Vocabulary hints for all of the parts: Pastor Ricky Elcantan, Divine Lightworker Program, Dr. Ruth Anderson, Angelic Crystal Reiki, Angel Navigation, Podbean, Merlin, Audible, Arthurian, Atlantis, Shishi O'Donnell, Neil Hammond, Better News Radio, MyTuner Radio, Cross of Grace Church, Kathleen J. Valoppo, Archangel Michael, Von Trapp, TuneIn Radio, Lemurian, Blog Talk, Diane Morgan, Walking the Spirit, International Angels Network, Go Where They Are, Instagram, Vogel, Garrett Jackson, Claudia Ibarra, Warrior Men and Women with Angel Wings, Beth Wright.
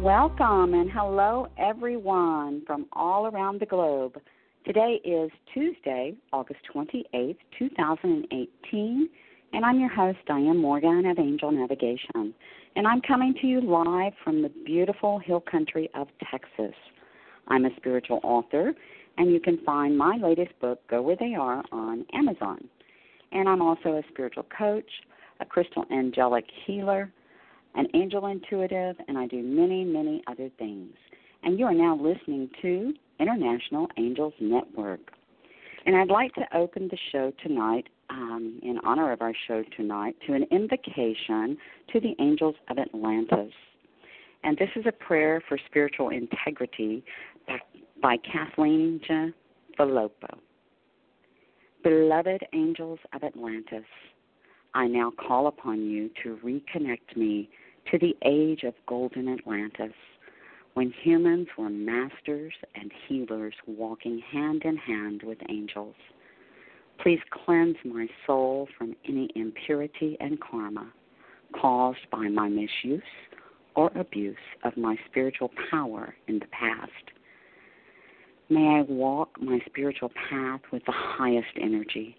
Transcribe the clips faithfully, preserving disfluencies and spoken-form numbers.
Welcome and hello everyone from all around the globe. Today is Tuesday, August twenty-eighth, two thousand eighteen, and I'm your host, Diane Morgan of Angel Navigation. And I'm coming to you live from the beautiful hill country of Texas. I'm a spiritual author, and you can find my latest book, Go Where They Are, on Amazon. And I'm also a spiritual coach, a crystal angelic healer, an angel intuitive, and I do many, many other things. And you are now listening to International Angels Network. And I'd like to open the show tonight, um, in honor of our show tonight, to an invocation to the angels of Atlantis. And this is a prayer for spiritual integrity by, by Kathleen J. Valoppo. Beloved angels of Atlantis, I now call upon you to reconnect me to the age of golden Atlantis, when humans were masters and healers walking hand in hand with angels. Please cleanse my soul from any impurity and karma caused by my misuse or abuse of my spiritual power in the past. May I walk my spiritual path with the highest energy,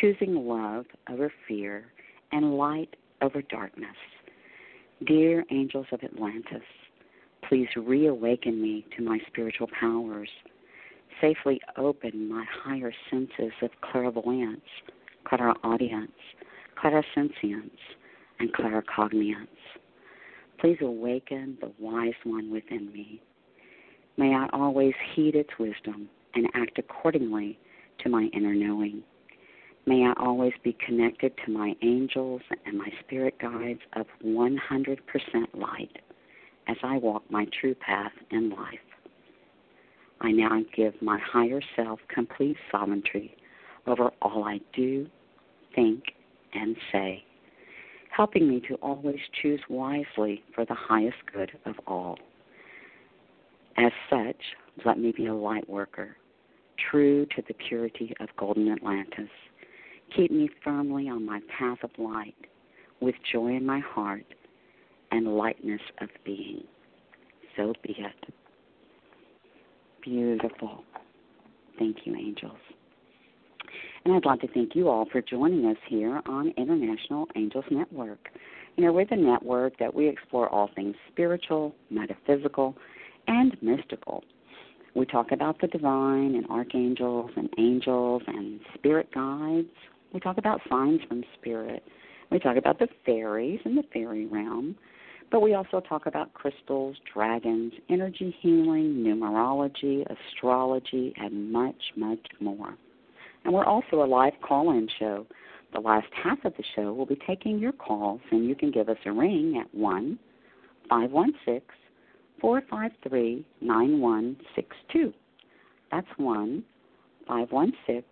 choosing love over fear and light over darkness. Dear angels of Atlantis, please reawaken me to my spiritual powers. Safely open my higher senses of clairvoyance, clairaudience, clairsentience, and claircognizance. Please awaken the wise one within me. May I always heed its wisdom and act accordingly to my inner knowing. May I always be connected to my angels and my spirit guides of one hundred percent light as I walk my true path in life. I now give my higher self complete sovereignty over all I do, think, and say, helping me to always choose wisely for the highest good of all. As such, let me be a light worker, true to the purity of golden Atlantis. Keep me firmly on my path of light, with joy in my heart and lightness of being. So be it. Beautiful. Thank you, angels. And I'd like to thank you all for joining us here on International Angels Network. You know, we're the network that we explore all things spiritual, metaphysical, and mystical. We talk about the divine and archangels and angels and spirit guides. We talk about signs from spirit. We talk about the fairies and the fairy realm. But we also talk about crystals, dragons, energy healing, numerology, astrology, and much, much more. And we're also a live call-in show. The last half of the show will be taking your calls, and you can give us a ring at one five one six, four five three, nine one six two. That's one five one six,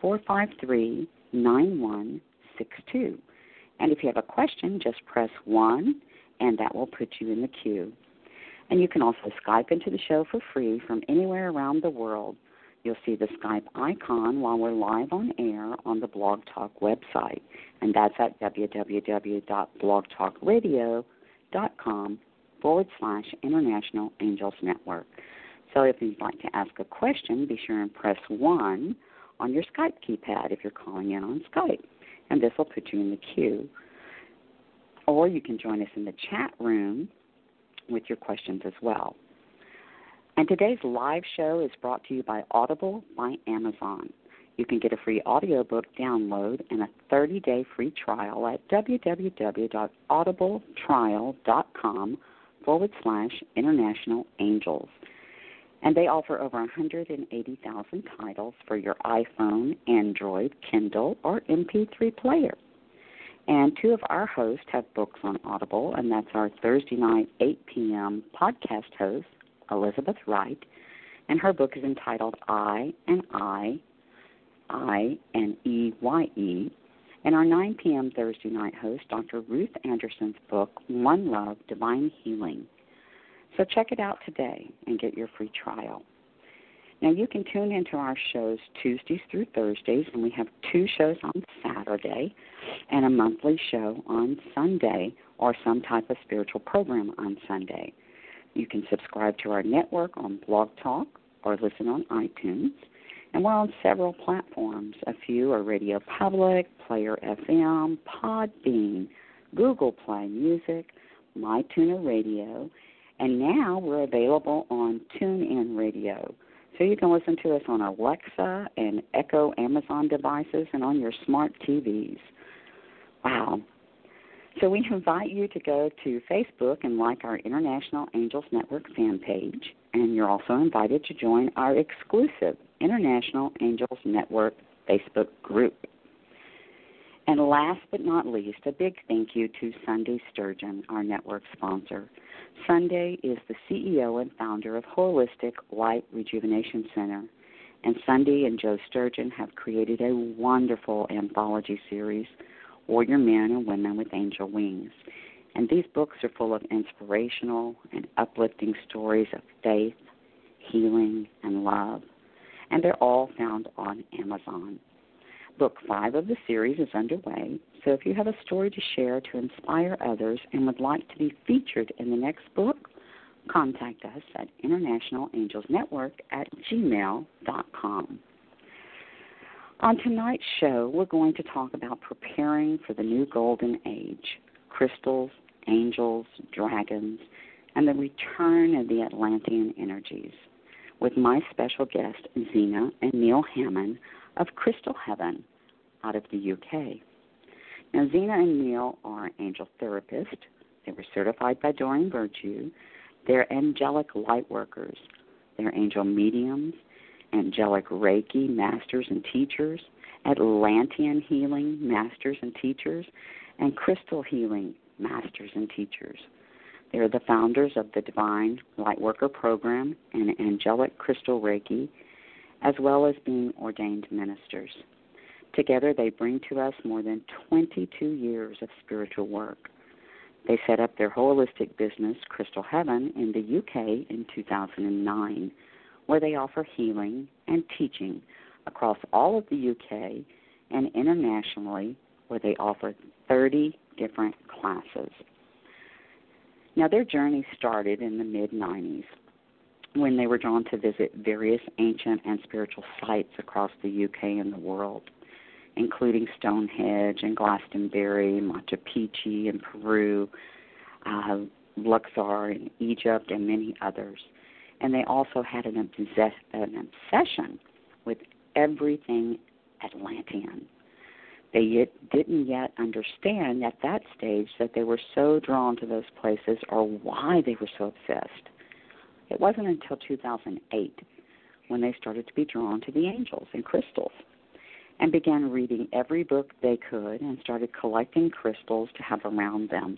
four five three, nine one six two. And if you have a question, just press one, and that will put you in the queue. And you can also Skype into the show for free from anywhere around the world. You'll see the Skype icon while we're live on air on the Blog Talk website, and that's at www dot blog talk radio dot com. forward slash International Angels Network. So if you'd like to ask a question, be sure and press one on your Skype keypad if you're calling in on Skype, and this will put you in the queue. Or you can join us in the chat room with your questions as well. And today's live show is brought to you by Audible by Amazon. You can get a free audiobook download and a thirty-day free trial at www dot audible trial dot com forward slash International Angels. And they offer over one hundred eighty thousand titles for your iPhone, Android, Kindle, or M P three player. And two of our hosts have books on Audible, and that's our Thursday night, eight p.m. podcast host, Elizabeth Wright, and her book is entitled I and I, I and E Y E, and our nine p.m. Thursday night host, Doctor Ruth Anderson's book, One Love, Divine Healing. So check it out today and get your free trial. Now, you can tune into our shows Tuesdays through Thursdays, and we have two shows on Saturday and a monthly show on Sunday or some type of spiritual program on Sunday. You can subscribe to our network on Blog Talk or listen on iTunes, and we're on several platforms. A few are Radio Public, Player F M, Podbean, Google Play Music, MyTuner Radio, and now we're available on TuneIn Radio. So you can listen to us on Alexa and Echo Amazon devices and on your smart T Vs. Wow. So we invite you to go to Facebook and like our International Angels Network fan page. And you're also invited to join our exclusive International Angels Network Facebook group. And last but not least, a big thank you to Sunday Sturgeon, our network sponsor. Sunday is the C E O and founder of Holistic Light Rejuvenation Center, and Sunday and Joe Sturgeon have created a wonderful anthology series, Warrior Men and Women with Angel Wings. And these books are full of inspirational and uplifting stories of faith, healing, and love, and they're all found on Amazon. Book five of the series is underway, so if you have a story to share to inspire others and would like to be featured in the next book, contact us at international angels network at gmail dot com. On tonight's show, we're going to talk about preparing for the new golden age, crystals, angels, dragons, and the return of the Atlantean energies, with my special guest, Zena and Neil Hammond of Crystal Heaven out of the U K. Now, Zena and Neil are angel therapists. They were certified by Doreen Virtue. They're angelic lightworkers. They're angel mediums, angelic Reiki masters and teachers, Atlantean healing masters and teachers, and crystal healing masters and teachers. They are the founders of the Divine Lightworker Program and Angelic Crystal Reiki, as well as being ordained ministers. Together, they bring to us more than twenty-two years of spiritual work. They set up their holistic business, Crystal Heaven, in the U K in two thousand nine, where they offer healing and teaching across all of the U K and internationally, where they offer thirty different classes. Now, their journey started in the mid nineties, when they were drawn to visit various ancient and spiritual sites across the U K and the world, including Stonehenge and Glastonbury, Machu Picchu in Peru, uh, Luxor in Egypt, and many others. And they also had an, obsess- an obsession with everything Atlantean. They yet didn't yet understand at that stage that they were so drawn to those places or why they were so obsessed. It wasn't until two thousand eight when they started to be drawn to the angels and crystals and began reading every book they could and started collecting crystals to have around them.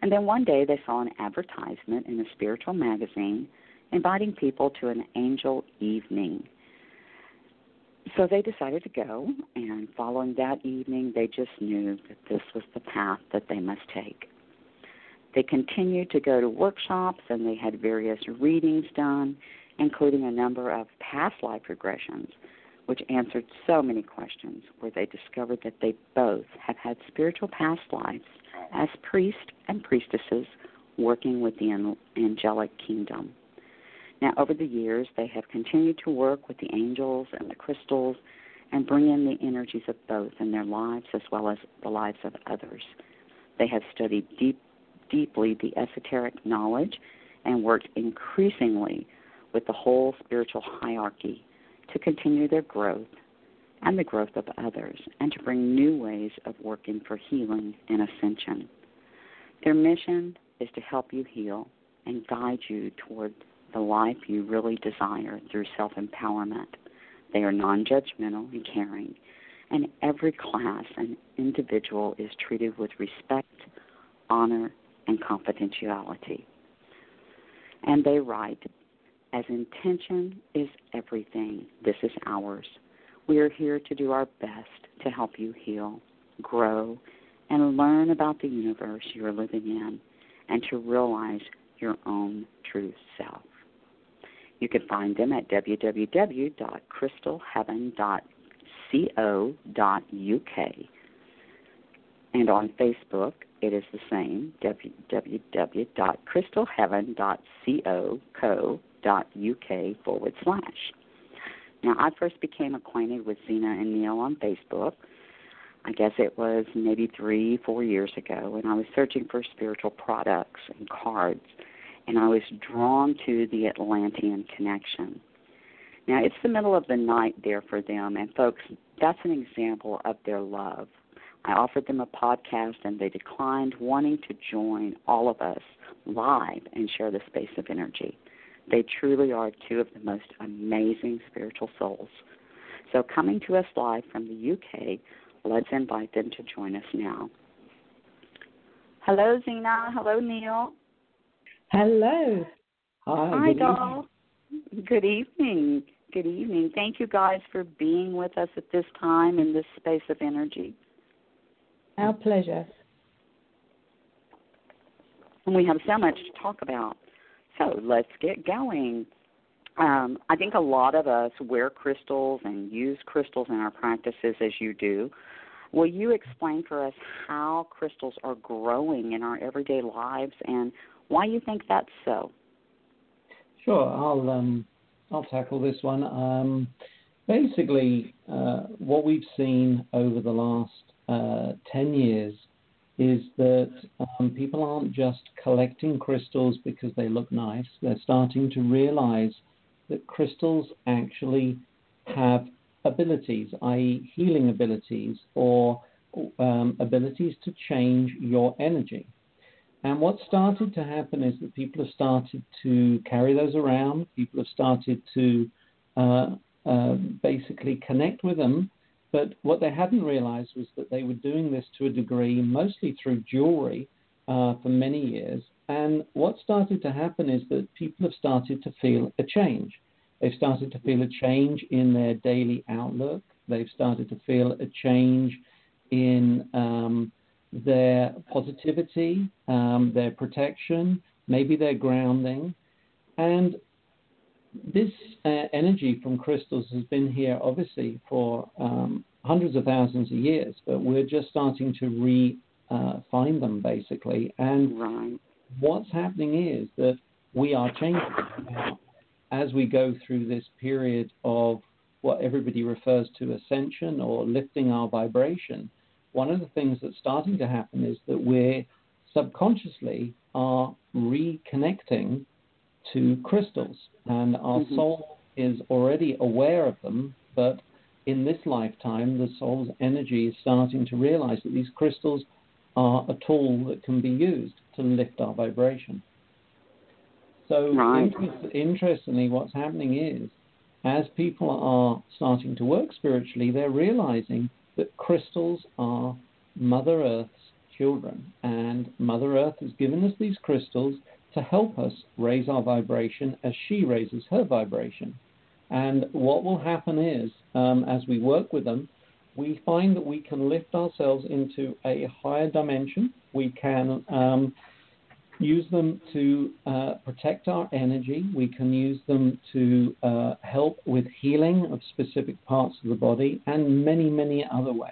And then one day they saw an advertisement in a spiritual magazine inviting people to an angel evening. So they decided to go, and following that evening, they just knew that this was the path that they must take. They continued to go to workshops, and they had various readings done, including a number of past life regressions, which answered so many questions, where they discovered that they both have had spiritual past lives as priests and priestesses working with the angelic kingdom. Now, over the years, they have continued to work with the angels and the crystals and bring in the energies of both in their lives as well as the lives of others. They have studied deep deeply the esoteric knowledge and worked increasingly with the whole spiritual hierarchy to continue their growth and the growth of others and to bring new ways of working for healing and ascension. Their mission is to help you heal and guide you toward the life you really desire through self-empowerment. They are non-judgmental and caring, and every class and individual is treated with respect, honor, and confidentiality. And they write, as intention is everything, this is ours. We are here to do our best to help you heal, grow, and learn about the universe you are living in, and to realize your own true self. You can find them at w w w dot crystal heaven dot co dot u k. And on Facebook, it is the same, w w w dot crystal heaven dot co dot u k forward slash. Now, I first became acquainted with Zena and Neil on Facebook. I guess it was maybe three, four years ago, when I was searching for spiritual products and cards, and I was drawn to the Atlantean connection. Now, it's the middle of the night there for them, and folks, that's an example of their love. I offered them a podcast, and they declined, wanting to join all of us live and share the space of energy. They truly are two of the most amazing spiritual souls. So coming to us live from the U K, let's invite them to join us now. Hello, Zena. Hello, Neil. Hello. Hi, Hi doll. Good evening. Good evening. Thank you guys for being with us at this time in this space of energy. Our pleasure. And we have so much to talk about. So let's get going. Um, I think a lot of us wear crystals and use crystals in our practices as you do. Will you explain for us how crystals are growing in our everyday lives and why you think that's so? Sure, I'll, um, I'll tackle this one. Um, basically, uh, what we've seen over the last uh, ten years is that um, people aren't just collecting crystals because they look nice. They're starting to realize that crystals actually have abilities, that is healing abilities or um, abilities to change your energy. And what started to happen is that people have started to carry those around. People have started to uh, uh, basically connect with them. But what they hadn't realized was that they were doing this to a degree, mostly through jewelry, uh, for many years. And what started to happen is that people have started to feel a change. They've started to feel a change in their daily outlook. They've started to feel a change in um, their positivity, um, their protection, maybe their grounding. And this uh, energy from crystals has been here, obviously, for um, hundreds of thousands of years, but we're just starting to re, uh, find them, basically. And right. What's happening is that we are changing now as we go through this period of what everybody refers to ascension or lifting our vibration. One of the things that's starting to happen is that we subconsciously are reconnecting to crystals, and our mm-hmm. soul is already aware of them, but in this lifetime the soul's energy is starting to realize that these crystals are a tool that can be used to lift our vibration. So right. interest, interestingly, what's happening is as people are starting to work spiritually, they're realizing that crystals are Mother Earth's children, and Mother Earth has given us these crystals to help us raise our vibration as she raises her vibration. And what will happen is, um, as we work with them, we find that we can lift ourselves into a higher dimension. We can um, use them to uh, protect our energy. We can use them to uh, help with healing of specific parts of the body and many, many other ways.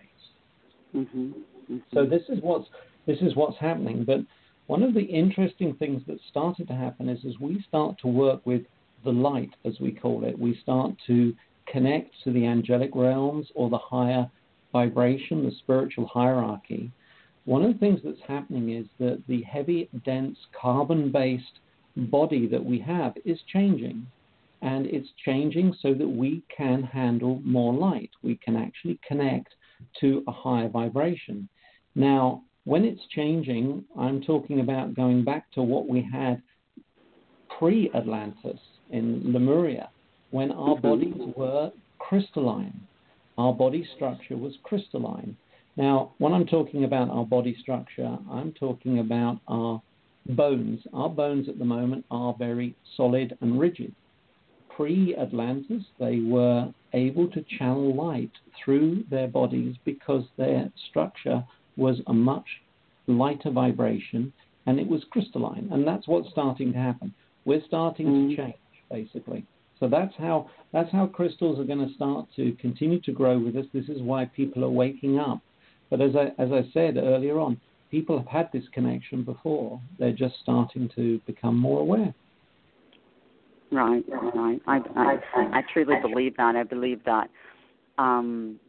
Mm-hmm. Mm-hmm. So this is what's this is what's happening. But one of the interesting things that started to happen is as we start to work with the light, as we call it, we start to connect to the angelic realms or the higher vibration, the spiritual hierarchy. One of the things that's happening is that the heavy, dense, carbon-based body that we have is changing. And it's changing so that we can handle more light. We can actually connect to a higher vibration. Now, when it's changing, I'm talking about going back to what we had pre-Atlantis in Lemuria, when our mm-hmm. bodies were crystalline. our body structure was crystalline. Now, when I'm talking about our body structure, I'm talking about our bones. Our bones at the moment are very solid and rigid. Pre-Atlantis, they were able to channel light through their bodies because their structure was a much lighter vibration, and it was crystalline. And that's what's starting to happen. We're starting mm. to change, basically. So that's how that's how crystals are going to start to continue to grow with us. This is why people are waking up. But as I as I said earlier on, people have had this connection before. They're just starting to become more aware. Right, right. I I, I truly believe that. I believe that um,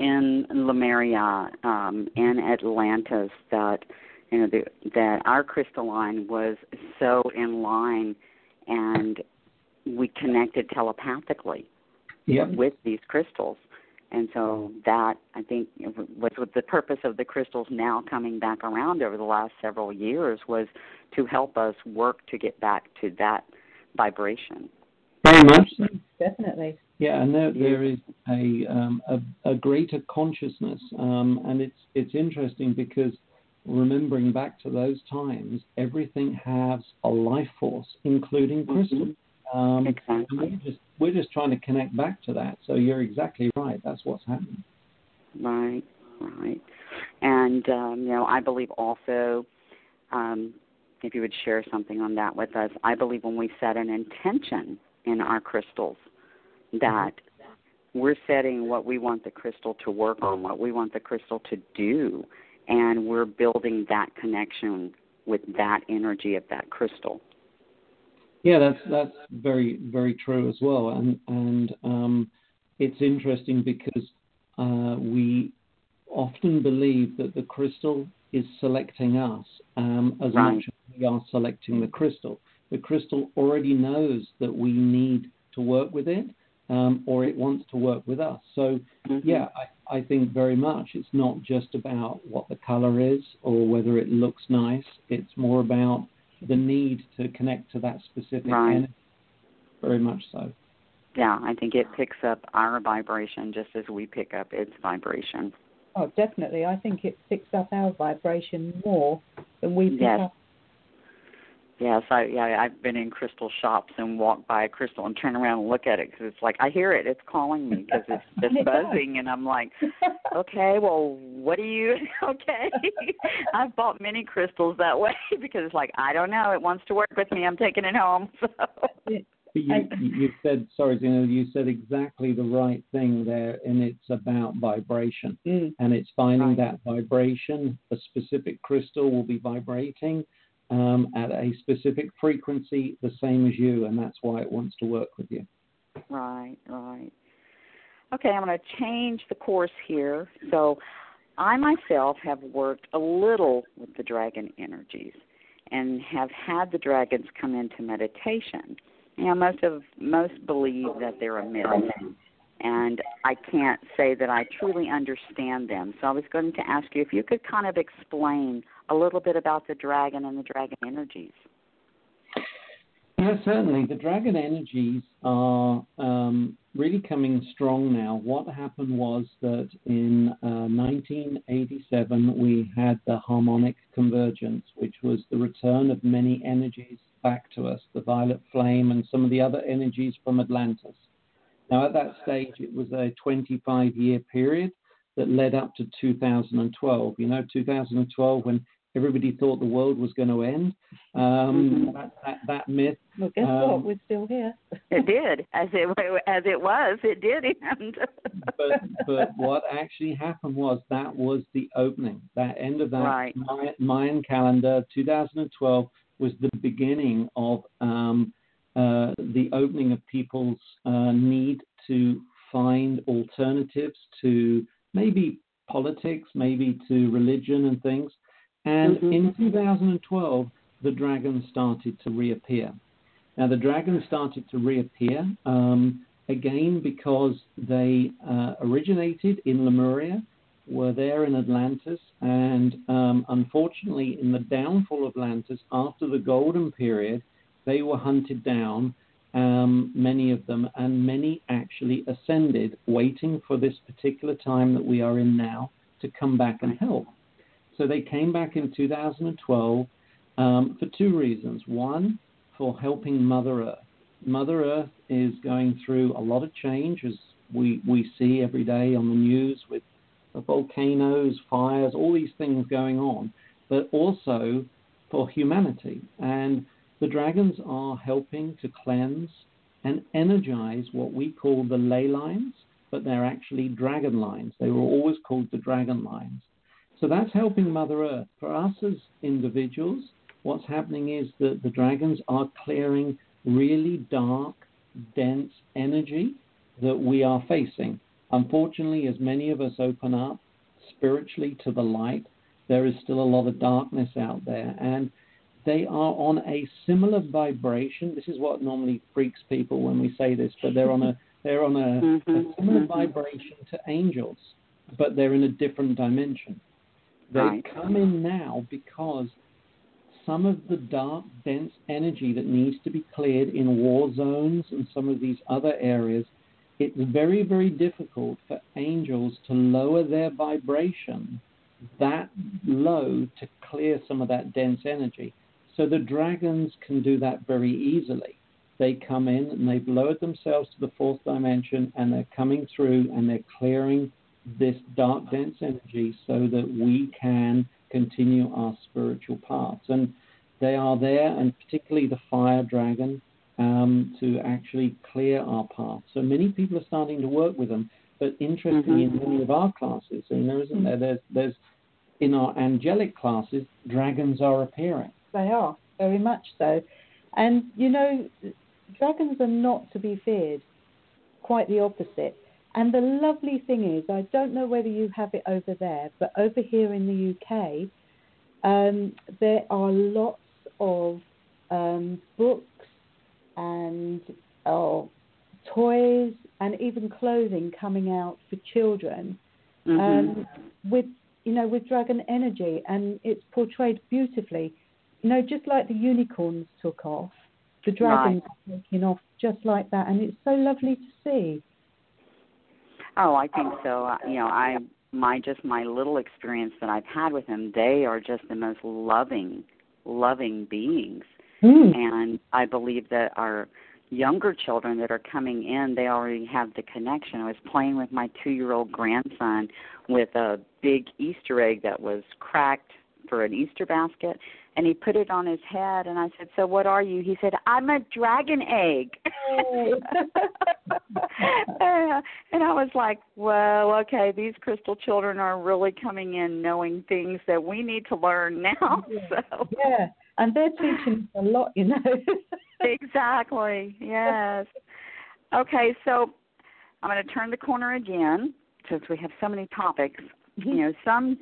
in Lemuria um, and Atlantis, that you know the, that our crystalline was so in line, and we connected telepathically yep. with these crystals. And so that, I think, was with the purpose of the crystals now coming back around over the last several years was to help us work to get back to that vibration. Very much so. Definitely. Yeah, and there, there is a, um, a a greater consciousness, um, and it's it's interesting because remembering back to those times, everything has a life force, including crystals. Mm-hmm. Um, exactly. We're just, we're just trying to connect back to that. So you're exactly right. That's what's happening. Right, right. And, um, you know, I believe also, um, if you would share something on that with us, I believe when we set an intention in our crystals that we're setting what we want the crystal to work on, what we want the crystal to do, and we're building that connection with that energy of that crystal. Yeah, that's that's very, very true as well. And and um, it's interesting because uh, we often believe that the crystal is selecting us um, as right. much as we are selecting the crystal. The crystal already knows that we need to work with it um, or it wants to work with us. So, mm-hmm. yeah, I, I think very much it's not just about what the color is or whether it looks nice. It's more about the need to connect to that specific right. energy, very much so. Yeah, I think it picks up our vibration just as we pick up its vibration. Oh, definitely. I think it picks up our vibration more than we pick yes. up. Yes, I, yeah, I've been in crystal shops and walked by a crystal and turn around and look at it because it's like, I hear it, it's calling me because it's just it buzzing does. And I'm like, okay, well, what do you, okay. I've bought many crystals that way because it's like, I don't know, it wants to work with me, I'm taking it home. So. But you, you said, sorry, Zena, you said exactly the right thing there, and it's about vibration. Mm. And it's finding right. that vibration, a specific crystal will be vibrating Um, at a specific frequency, the same as you, and that's why it wants to work with you. Right, right. Okay, I'm going to change the course here. So I myself have worked a little with the dragon energies and have had the dragons come into meditation. You know, most, of, most believe that they're a myth, and I can't say that I truly understand them. So I was going to ask you if you could kind of explain a little bit about the dragon and the dragon energies. Yeah, certainly. The dragon energies are um, really coming strong now. What happened was that in uh, nineteen eighty-seven, we had the harmonic convergence, which was the return of many energies back to us, the Violet Flame and some of the other energies from Atlantis. Now, at that stage, it was a twenty-five-year period that led up to two thousand twelve. You know, two thousand twelve, when everybody thought the world was going to end, um, mm-hmm. that, that, that myth. Well, guess um, what? We're still here. It did. As it, as it was, it did end. but, but what actually happened was that was the opening. That end of that right. Mayan, Mayan calendar, two thousand twelve, was the beginning of um, uh, the opening of people's uh, need to find alternatives to maybe politics, maybe to religion and things. And mm-hmm. in two thousand twelve, the dragon started to reappear. Now, the dragon started to reappear, um, again, because they uh, originated in Lemuria, were there in Atlantis, and um, unfortunately, in the downfall of Atlantis, after the Golden Period, they were hunted down um, many of them, and many actually ascended, waiting for this particular time that we are in now to come back and help. So they came back in two thousand twelve um, for two reasons. One, for helping Mother Earth. Mother Earth is going through a lot of change, as we, we see every day on the news with the volcanoes, fires, all these things going on, but also for humanity. And the dragons are helping to cleanse and energize what we call the ley lines, but they're actually dragon lines. They were always called the dragon lines. So that's helping Mother Earth. For us as individuals, what's happening is that the dragons are clearing really dark, dense energy that we are facing. Unfortunately, as many of us open up spiritually to the light, there is still a lot of darkness out there. And they are on a similar vibration. This is what normally freaks people when we say this, but they're on a they're on a, mm-hmm. a similar vibration to angels, but they're in a different dimension. They right. come in now because some of the dark, dense energy that needs to be cleared in war zones and some of these other areas, it's very, very difficult for angels to lower their vibration that low to clear some of that dense energy. So the dragons can do that very easily. They come in and they've lowered themselves to the fourth dimension, and they're coming through and they're clearing this dark, dense energy so that we can continue our spiritual paths. And they are there, and particularly the fire dragon, um, to actually clear our path. So many people are starting to work with them, but interestingly, mm-hmm. in many of our classes, and there isn't there, there's, there's in our angelic classes, dragons are appearing. They are, very much so. And, you know, dragons are not to be feared, quite the opposite. And the lovely thing is, I don't know whether you have it over there, but over here in the U K, um, there are lots of um, books and oh, toys and even clothing coming out for children mm-hmm. um, with, you know, with dragon energy, and it's portrayed beautifully. You know, just like the unicorns took off, the dragons right. are taking off just like that, and it's so lovely to see. Oh, I think so. You know, I my just my little experience that I've had with them, they are just the most loving, loving beings. Mm. And I believe that our younger children that are coming in, they already have the connection. I was playing with my two-year-old grandson with a big Easter egg that was cracked for an Easter basket, and he put it on his head, and I said, "So what are you?" He said, "I'm a dragon egg." And I was like, well, okay, these crystal children are really coming in knowing things that we need to learn now. So. Yeah, and they're teaching a lot, you know. Exactly, yes. Okay, so I'm going to turn the corner again, since we have so many topics. You know, some...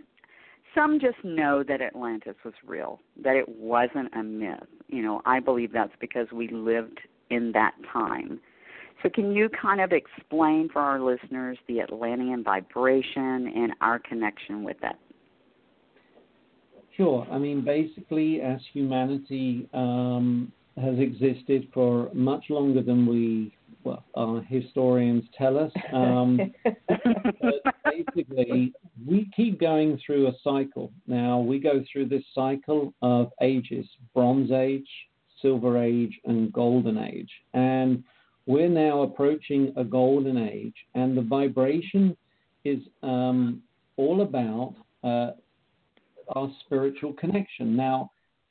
Some just know that Atlantis was real, that it wasn't a myth. You know, I believe that's because we lived in that time. So can you kind of explain for our listeners the Atlantean vibration and our connection with that? Sure. I mean, basically, as humanity um, has existed for much longer than we, well, our historians tell us, um, but basically, we keep going through a cycle. Now, we go through this cycle of ages, Bronze Age, Silver Age, and Golden Age. And we're now approaching a Golden Age, and the vibration is um, all about uh, our spiritual connection. Now,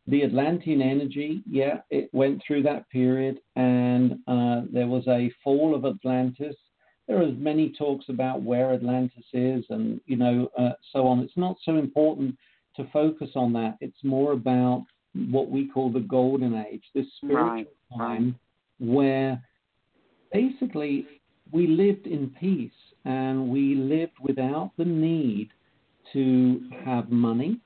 the Atlantean energy, yeah, it went through that period, and uh, there was a fall of Atlantis. There are many talks about where Atlantis is and, you know, uh, so on. It's not so important to focus on that. It's more about what we call the Golden Age, this spiritual right, time right. where basically we lived in peace and we lived without the need to have money.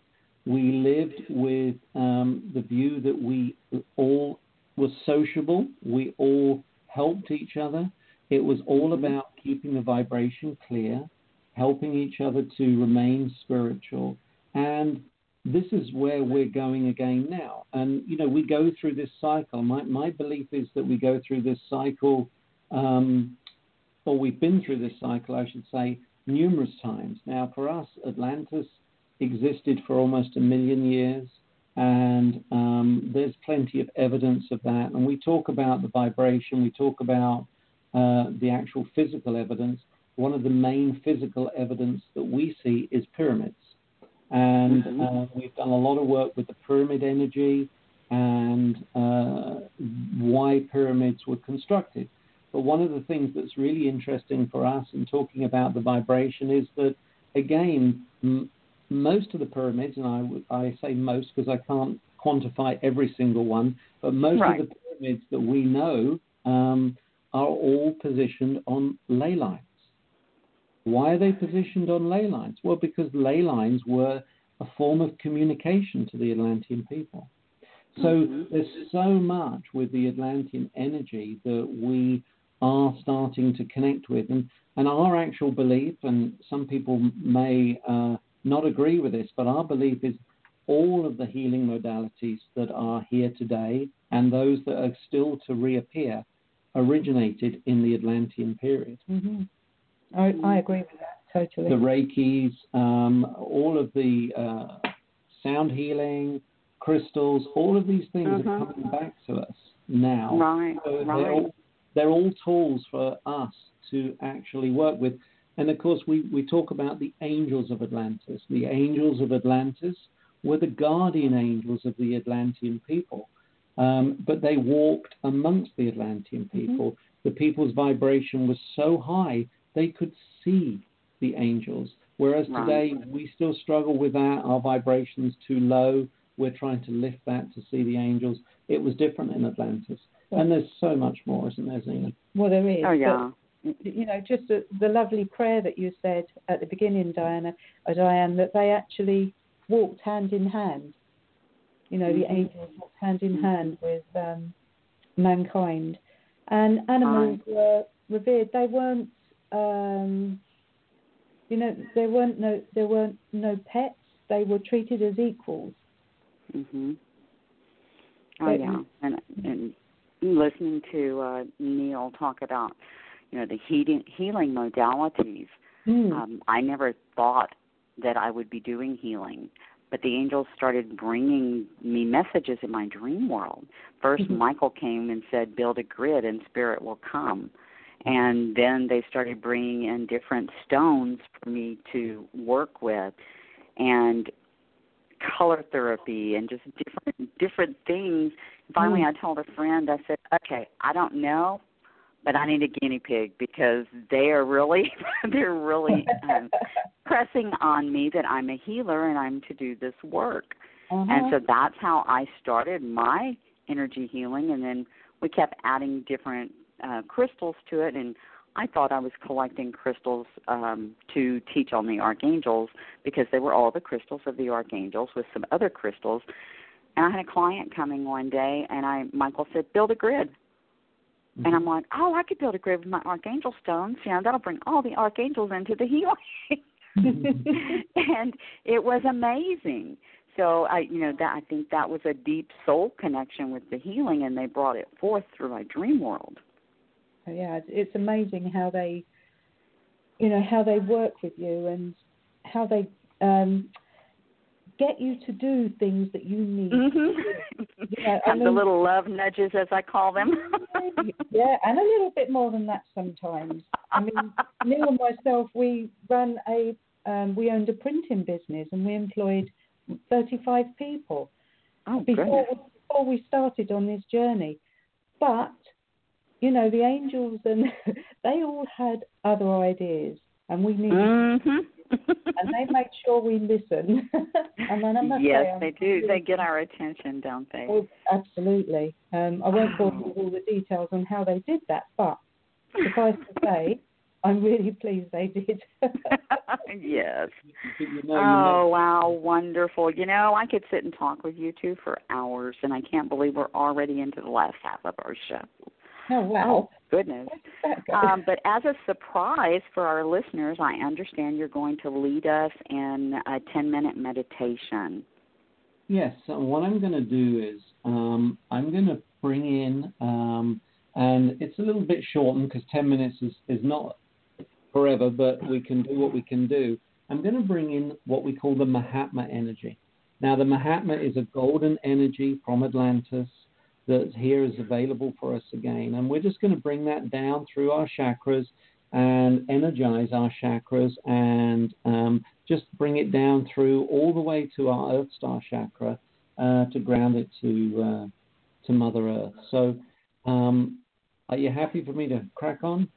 We lived with um, the view that we all were sociable. We all helped each other. It was all about keeping the vibration clear, helping each other to remain spiritual. And this is where we're going again now. And, you know, we go through this cycle. My, my belief is that we go through this cycle, um, or we've been through this cycle, I should say, numerous times. Now, for us, Atlantis existed for almost a million years, and um, there's plenty of evidence of that. And we talk about the vibration. We talk about uh, the actual physical evidence. One of the main physical evidence that we see is pyramids. And mm-hmm. uh, we've done a lot of work with the pyramid energy and uh, why pyramids were constructed. But one of the things that's really interesting for us in talking about the vibration is that, again, m- most of the pyramids, and I, w- I say most because I can't quantify every single one, but most right. of the pyramids that we know um, are all positioned on ley lines. Why are they positioned on ley lines? Well, because ley lines were a form of communication to the Atlantean people. So mm-hmm. there's so much with the Atlantean energy that we are starting to connect with. And, and our actual belief, and some people may uh, not agree with this, but our belief is all of the healing modalities that are here today and those that are still to reappear originated in the Atlantean period. Mm-hmm. I, I agree with that totally. The Reikis, um, all of the uh, sound healing, crystals, all of these things uh-huh. are coming back to us now. Right, so right. They're all, they're all tools for us to actually work with. And, of course, we, we talk about the angels of Atlantis. The angels of Atlantis were the guardian angels of the Atlantean people, um, but they walked amongst the Atlantean people. Mm-hmm. The people's vibration was so high they could see the angels, whereas right. today we still struggle with that. Our vibration's too low. We're trying to lift that to see the angels. It was different in Atlantis. And there's so much more, isn't there, Zena? Well, there is. Oh, yeah. But, you know, just the, the lovely prayer that you said at the beginning, Diana, uh, Diane, that they actually walked hand in hand. You know, mm-hmm. the angels walked hand in mm-hmm. hand with um, mankind. And animals I... were revered. They weren't Um, you know, there weren't no there weren't no pets. They were treated as equals. Mhm. Oh but, yeah, and and listening to uh, Neil talk about, you know, the healing healing modalities. Mm. Um, I never thought that I would be doing healing, but the angels started bringing me messages in my dream world. First, mm-hmm. Michael came and said, "Build a grid, and spirit will come." And then they started bringing in different stones for me to work with, and color therapy, and just different different things. Finally, I told a friend, I said, "Okay, I don't know, but I need a guinea pig because they are really they're really um, pressing on me that I'm a healer and I'm to do this work." Uh-huh. And so that's how I started my energy healing, and then we kept adding different Uh, crystals to it, and I thought I was collecting crystals um, to teach on the archangels because they were all the crystals of the archangels with some other crystals. And I had a client coming one day, and I Michael said, "Build a grid." Mm-hmm. And I'm like, "Oh, I could build a grid with my archangel stones. You know, that'll bring all the archangels into the healing." Mm-hmm. And it was amazing. So I, you know, that I think that was a deep soul connection with the healing, and they brought it forth through my dream world. Yeah, it's amazing how they, you know, how they work with you and how they um, get you to do things that you need. Mm-hmm. You know, and the then, little love nudges, as I call them. Yeah, and a little bit more than that sometimes. I mean, Neil and myself, we ran a, um, we owned a printing business, and we employed thirty-five people oh, before we, before we started on this journey, but. You know, the angels, and they all had other ideas, and we needed mm-hmm. and they make sure we listen. And then I must yes, say, they do. They get our attention, don't they? Oh, absolutely. Um, I won't bore you with all the details on how they did that, but suffice to say, I'm really pleased they did. Yes. Oh, wow, wonderful. You know, I could sit and talk with you two for hours, and I can't believe we're already into the last half of our show. Oh, wow. Oh, goodness. Um, but as a surprise for our listeners, I understand you're going to lead us in a ten-minute meditation. Yes, so what I'm going to do is um, I'm going to bring in, um, and it's a little bit shortened because ten minutes is, is not forever, but we can do what we can do. I'm going to bring in what we call the Mahatma energy. Now, the Mahatma is a golden energy from Atlantis that here is available for us again. And we're just going to bring that down through our chakras and energize our chakras and um, just bring it down through all the way to our Earth Star chakra uh, to ground it to uh, to Mother Earth. So um, are you happy for me to crack on?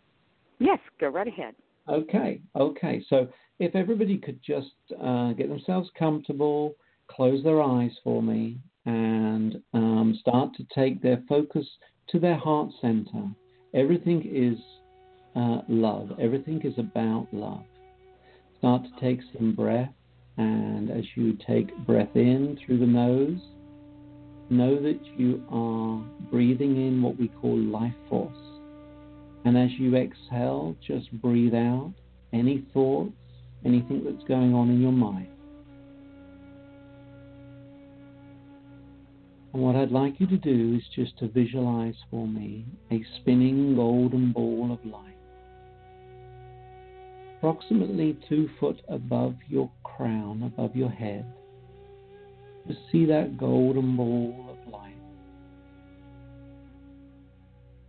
Yes, go right ahead. Okay, okay. So if everybody could just uh, get themselves comfortable, close their eyes for me, and um, start to take their focus to their heart center. Everything is uh, love. Everything is about love. Start to take some breath, and as you take breath in through the nose, know that you are breathing in what we call life force. And as you exhale, just breathe out any thoughts, anything that's going on in your mind. And what I'd like you to do is just to visualize for me a spinning golden ball of light, approximately two foot above your crown, above your head. Just see that golden ball of light.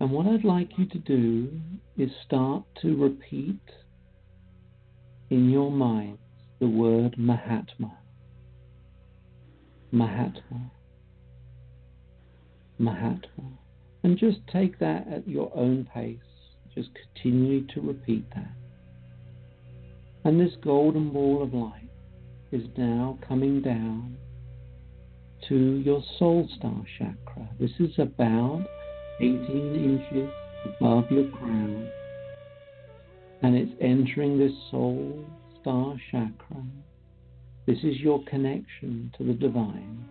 And what I'd like you to do is start to repeat in your mind the word Mahatma. Mahatma. Mahatma. And just take that at your own pace. Just continue to repeat that. And this golden ball of light is now coming down to your soul star chakra. This is about eighteen inches above your crown. And it's entering this soul star chakra. This is your connection to the divine.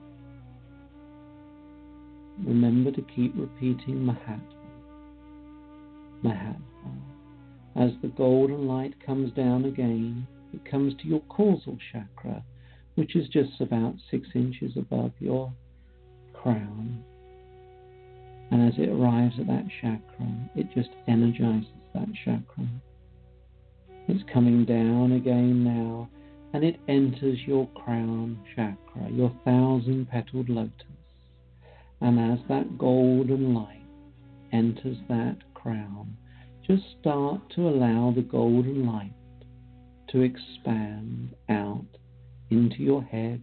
Remember to keep repeating Mahatma, Mahatma. As the golden light comes down again, it comes to your causal chakra, which is just about six inches above your crown. And as it arrives at that chakra, it just energizes that chakra. It's coming down again now, and it enters your crown chakra, your thousand-petaled lotus. And as that golden light enters that crown, just start to allow the golden light to expand out into your head,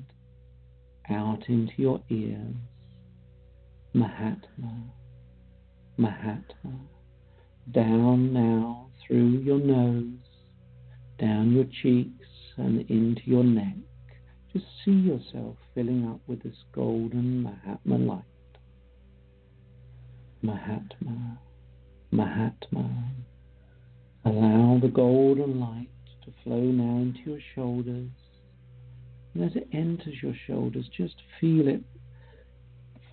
out into your ears. Mahatma, Mahatma. Down now through your nose, down your cheeks and into your neck. Just see yourself filling up with this golden Mahatma light. Mahatma, Mahatma. Allow the golden light to flow now into your shoulders. And as it enters your shoulders, just feel it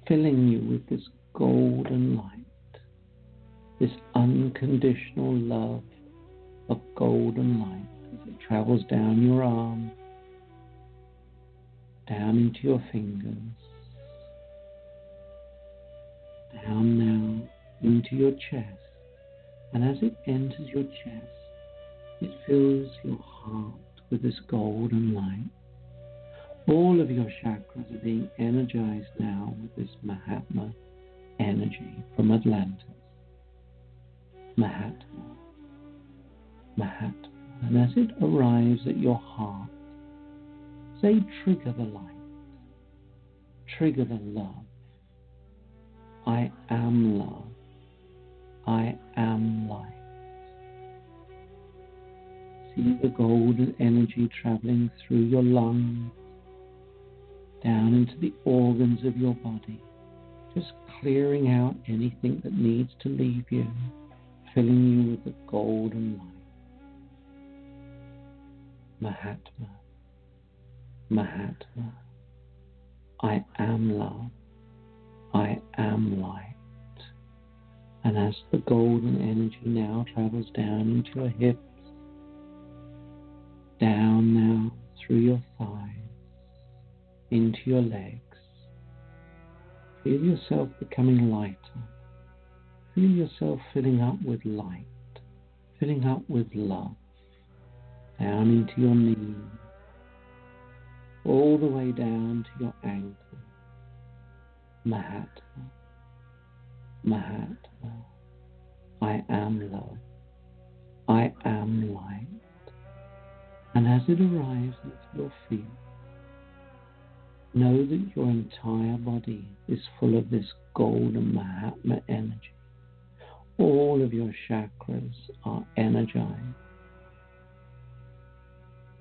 filling you with this golden light, this unconditional love of golden light as it travels down your arm, down into your fingers, down now into your chest, and as it enters your chest, it fills your heart with this golden light. All of your chakras are being energized now with this Mahatma energy from Atlantis. Mahatma, Mahatma, and as it arrives at your heart, say trigger the light, trigger the love. I am love. I am light. See the golden energy traveling through your lungs, down into the organs of your body, just clearing out anything that needs to leave you, filling you with the golden light. Mahatma, Mahatma. I am love. I am light. And as the golden energy now travels down into your hips, down now through your thighs, into your legs, Feel yourself becoming lighter. Feel yourself filling up with light, filling up with love, down into your knees, all the way down to your ankles. Mahatma, Mahatma, I am love, I am light. And as it arrives at your feet, know that your entire body is full of this golden Mahatma energy. All of your chakras are energized.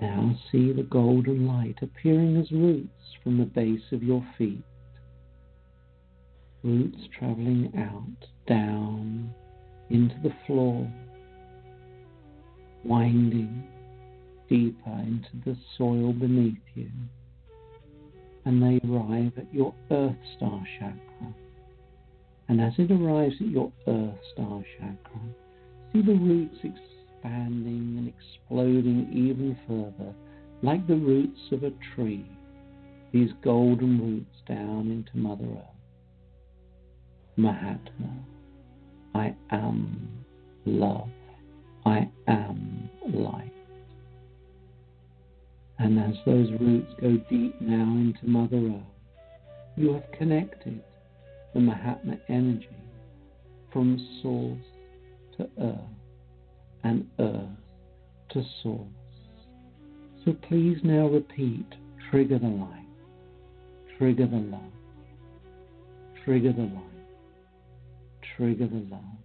Now see the golden light appearing as roots from the base of your feet. Roots traveling out, down, into the floor, winding deeper into the soil beneath you. And they arrive at your Earth Star Chakra. And as it arrives at your Earth Star Chakra, see the roots expanding and exploding even further, like the roots of a tree, these golden roots down into Mother Earth. Mahatma, I am love, I am light. And as those roots go deep now into Mother Earth, you have connected the Mahatma energy from source to earth and earth to source. So please now repeat, trigger the light, trigger the love, trigger the light, trigger the love.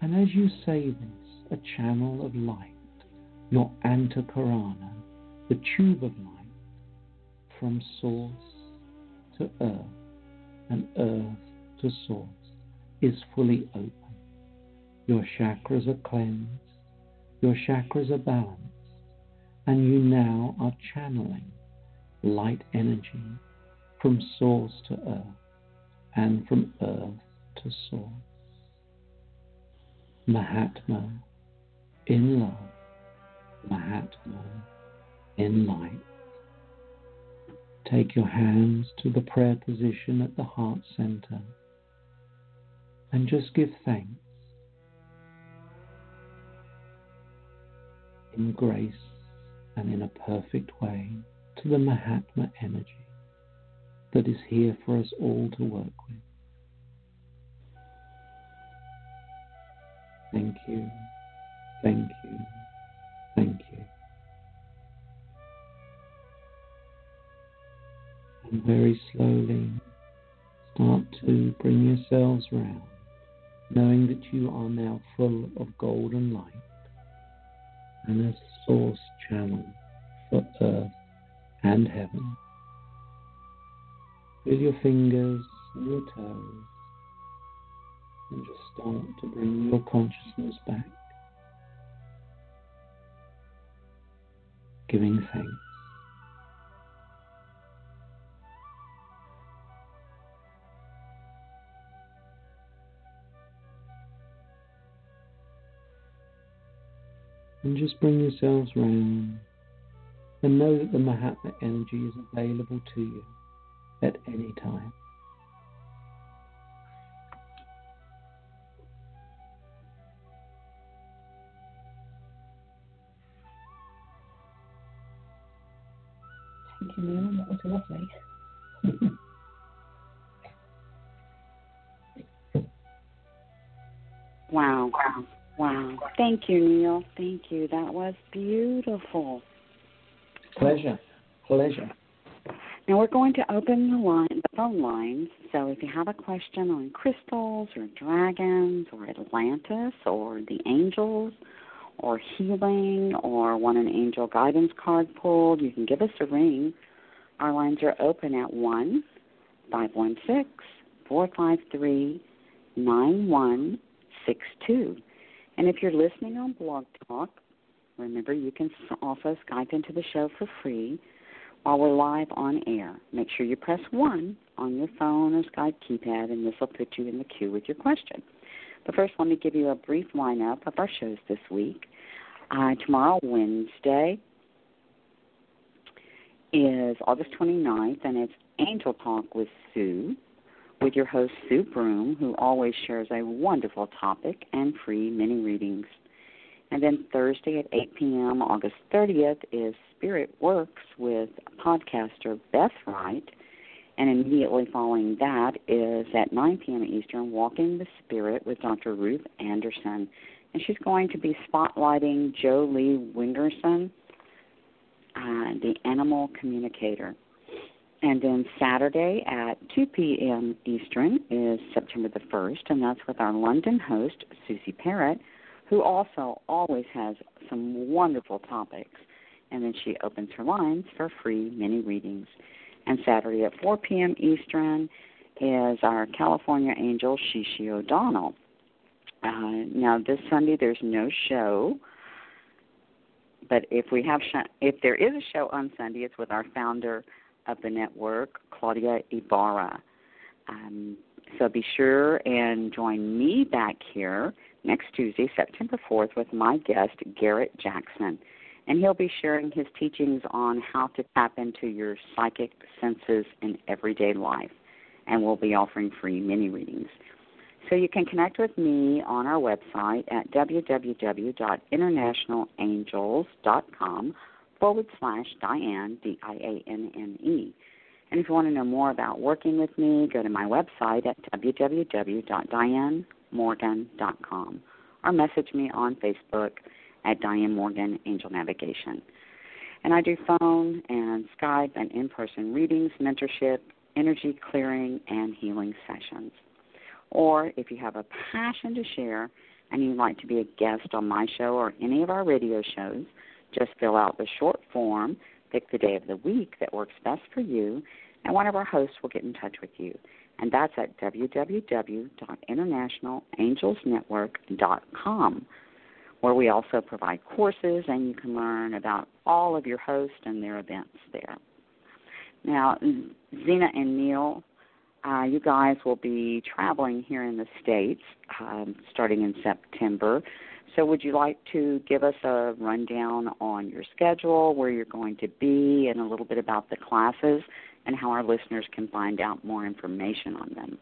And as you say this, a channel of light, your Antakarana, the tube of light, from source to earth and earth to source, is fully open. Your chakras are cleansed, your chakras are balanced, and you now are channeling light energy from source to earth and from earth to source. Mahatma in love, Mahatma in light. Take your hands to the prayer position at the heart center and just give thanks in grace and in a perfect way to the Mahatma energy that is here for us all to work with. Thank you, thank you, thank you. And very slowly start to bring yourselves round, knowing that you are now full of golden light and a source channel for earth and heaven. With your fingers and your toes, and just start to bring your consciousness back, giving thanks. And just bring yourselves round and know that the Mahatma energy is available to you at any time. Thank you, Neil. That was lovely. Wow. Wow. Wow. Thank you, Neil. Thank you. That was beautiful. Pleasure. Pleasure. Now we're going to open the, line, the phone lines. So if you have a question on crystals or dragons or Atlantis or the angels or healing or want an angel guidance card pulled, you can give us a ring. Our lines are open at one five one six, four five three, nine one six two. And if you're listening on Blog Talk, remember you can also Skype into the show for free while we're live on air. Make sure you press one on your phone or Skype keypad, and this will put you in the queue with your question. But first, let me give you a brief lineup of our shows this week. Uh, tomorrow, Wednesday, is August twenty-ninth, and it's Angel Talk with Sue. with your host, Sue Broom, who always shares a wonderful topic and free mini readings. And then Thursday at eight p.m., August thirtieth, is Spirit Works with podcaster Beth Wright. And immediately following that is at nine p.m. Eastern, Walking the Spirit with Doctor Ruth Anderson. And she's going to be spotlighting Joe Lee Wingerson, uh, the animal communicator. And then Saturday at two p.m. Eastern is September the first, and that's with our London host, Susie Parrott, who also always has some wonderful topics. And then she opens her lines for free mini readings. And Saturday at four p.m. Eastern is our California angel, Shishi O'Donnell. Uh, now, this Sunday there's no show, but if we have sh- if there is a show on Sunday, it's with our founder of the network, Claudia Ibarra. Um, so be sure and join me back here next Tuesday, September fourth, with my guest, Garrett Jackson. And he'll be sharing his teachings on how to tap into your psychic senses in everyday life. And we'll be offering free mini readings. So you can connect with me on our website at www.internationalangels.com forward slash Diane, D I A N N E. And if you want to know more about working with me, go to my website at www dot diane morgan dot com or message me on Facebook at Diane Morgan Angel Navigation. And I do phone and Skype and in-person readings, mentorship, energy clearing, and healing sessions. Or if you have a passion to share and you'd like to be a guest on my show or any of our radio shows, just fill out the short form, pick the day of the week that works best for you, and one of our hosts will get in touch with you. And that's at www dot international angels network dot com. where we also provide courses, and you can learn about all of your hosts and their events there. Now, Zena and Neil, uh, you guys will be traveling here in the States um, starting in September. So would you like to give us a rundown on your schedule, where you're going to be, and a little bit about the classes and how our listeners can find out more information on them?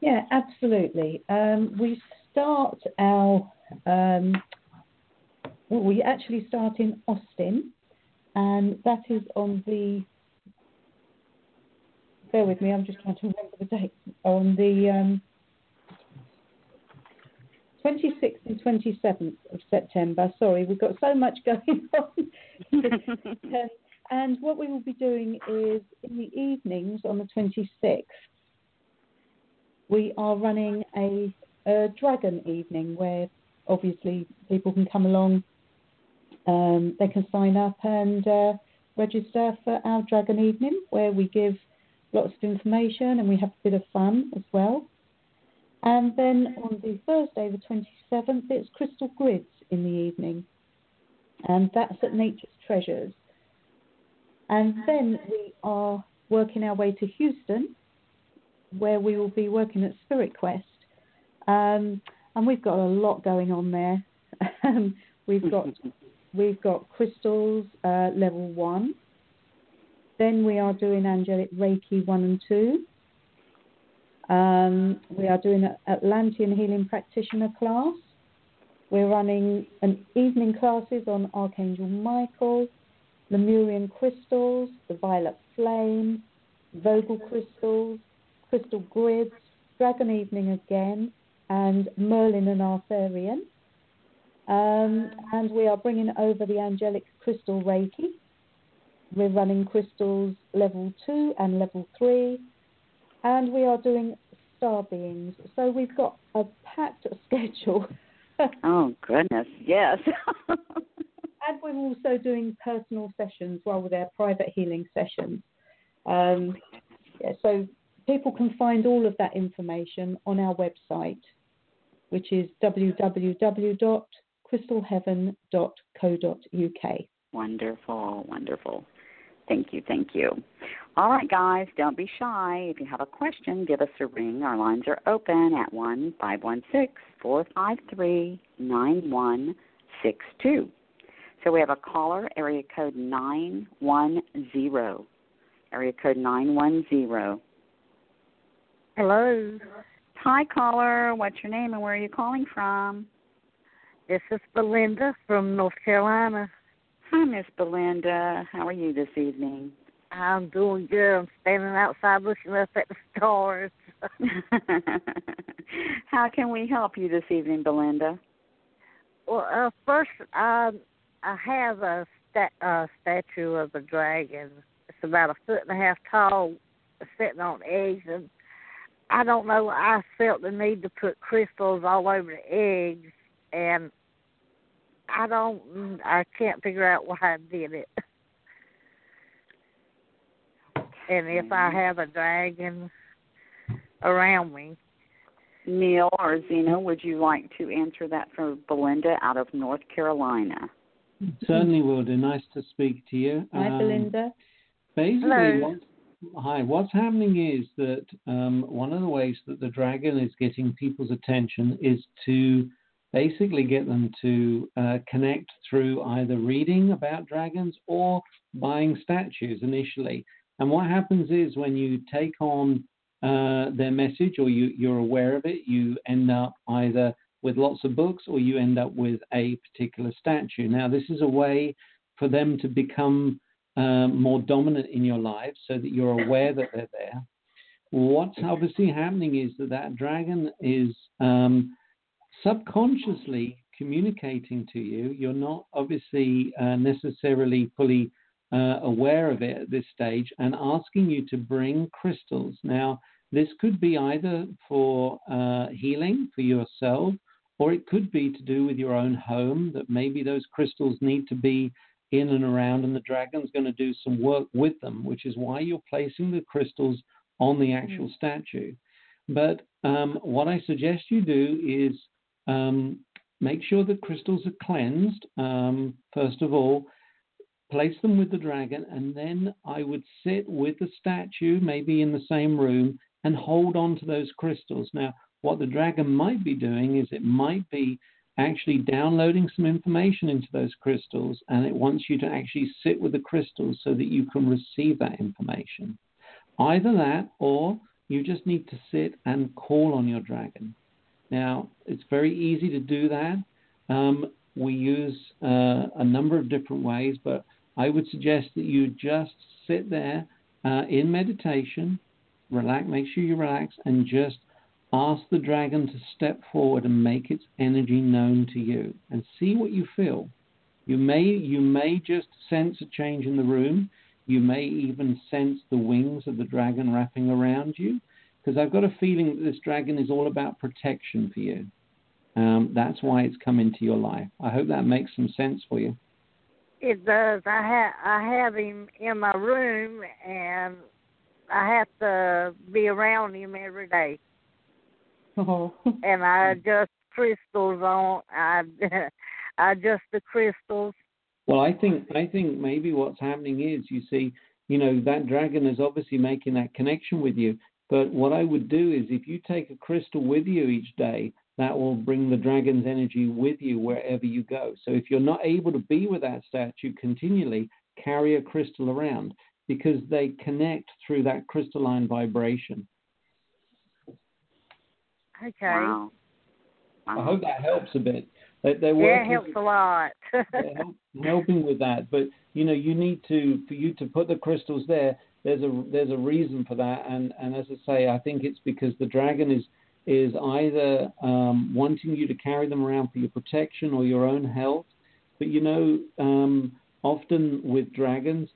Yeah, absolutely. Um, we start our... Um, well, we actually start in Austin, and that is on the, bear with me, I'm just trying to remember the date, on the um, twenty-sixth and twenty-seventh of September. Sorry, we've got so much going on. And what we will be doing is, in the evenings on the twenty-sixth, we are running a, a dragon evening where obviously people can come along, um, they can sign up and uh, register for our Dragon Evening, where we give lots of information and we have a bit of fun as well. And then on the Thursday, the twenty-seventh, it's Crystal Grids in the evening, and that's at Nature's Treasures. And then we are working our way to Houston, where we will be working at Spirit Quest. Um, And we've got a lot going on there. Um, we've got we've got crystals uh, level one. Then we are doing angelic Reiki one and two. Um, we are doing an Atlantean healing practitioner class. We're running an evening classes on Archangel Michael, Lemurian crystals, the Violet Flame, Vogel crystals, crystal grids, dragon evening again, and Merlin and Arthurian. Um, and we are bringing over the Angelic Crystal Reiki. We're running crystals level two and level three. And we are doing star beings. So we've got a packed schedule. Oh, goodness, yes. And we're also doing personal sessions while we're there, private healing sessions. Um, yeah, so people can find all of that information on our website, which is www dot crystal heaven dot co dot uk. Wonderful, wonderful. Thank you, thank you. All right, guys, don't be shy. If you have a question, give us a ring. Our lines are open at one five one six, four five three, nine one six two. So we have a caller, area code nine one zero. Area code nine one zero. Hello. Hi, caller. What's your name and where are you calling from? This is Belinda from North Carolina. Hi, Miss Belinda. How are you this evening? I'm doing good. I'm standing outside looking up at the stars. How can we help you this evening, Belinda? Well, uh, first, um, I have a sta- uh, statue of a dragon. It's about a foot and a half tall, sitting on eggs. And I don't know, I felt the need to put crystals all over the eggs. And I don't, I can't figure out why I did it. And if I have a dragon around me. Neil or Zena, would you like to answer that for Belinda out of North Carolina? Certainly would. Nice to speak to you. Hi, um, Belinda. Basically, hello. What, hi. What's happening is that um, one of the ways that the dragon is getting people's attention is to basically get them to uh, connect through either reading about dragons or buying statues initially. And what happens is when you take on uh, their message or you, you're aware of it, you end up either with lots of books or you end up with a particular statue. Now, this is a way for them to become uh, more dominant in your life so that you're aware that they're there. What's obviously happening is that that dragon is um, subconsciously communicating to you. You're not obviously uh, necessarily fully Uh, aware of it at this stage and asking you to bring crystals. Now, this could be either for uh, healing for yourself, or it could be to do with your own home, that maybe those crystals need to be in and around and the dragon's going to do some work with them, which is why you're placing the crystals on the actual statue. But um, what I suggest you do is um, make sure the crystals are cleansed, um, first of all. Place them with the dragon, and then I would sit with the statue, maybe in the same room, and hold on to those crystals. Now, what the dragon might be doing is it might be actually downloading some information into those crystals, and it wants you to actually sit with the crystals so that you can receive that information. Either that, or you just need to sit and call on your dragon. Now, it's very easy to do that. Um, we use uh, a number of different ways, but I would suggest that you just sit there uh, in meditation, relax, make sure you relax, and just ask the dragon to step forward and make its energy known to you and see what you feel. You may, you may just sense a change in the room. You may even sense the wings of the dragon wrapping around you, because I've got a feeling that this dragon is all about protection for you. Um, that's why it's come into your life. I hope that makes some sense for you. It does. I have I have him in my room, and I have to be around him every day. Oh. And I adjust crystals on. I, I adjust the crystals. Well, I think I think maybe what's happening is, you see, you know, that dragon is obviously making that connection with you. But what I would do is, if you take a crystal with you each day, that will bring the dragon's energy with you wherever you go. So if you're not able to be with that statue continually, carry a crystal around, because they connect through that crystalline vibration. Okay. Wow. I hope that helps a bit. They're yeah, it helps with, a lot. help, helping with that. But, you know, you need to, for you to put the crystals there, there's a, there's a reason for that. And, and as I say, I think it's because the dragon is, is either um, wanting you to carry them around for your protection or your own health. But, you know, um, often with dragons,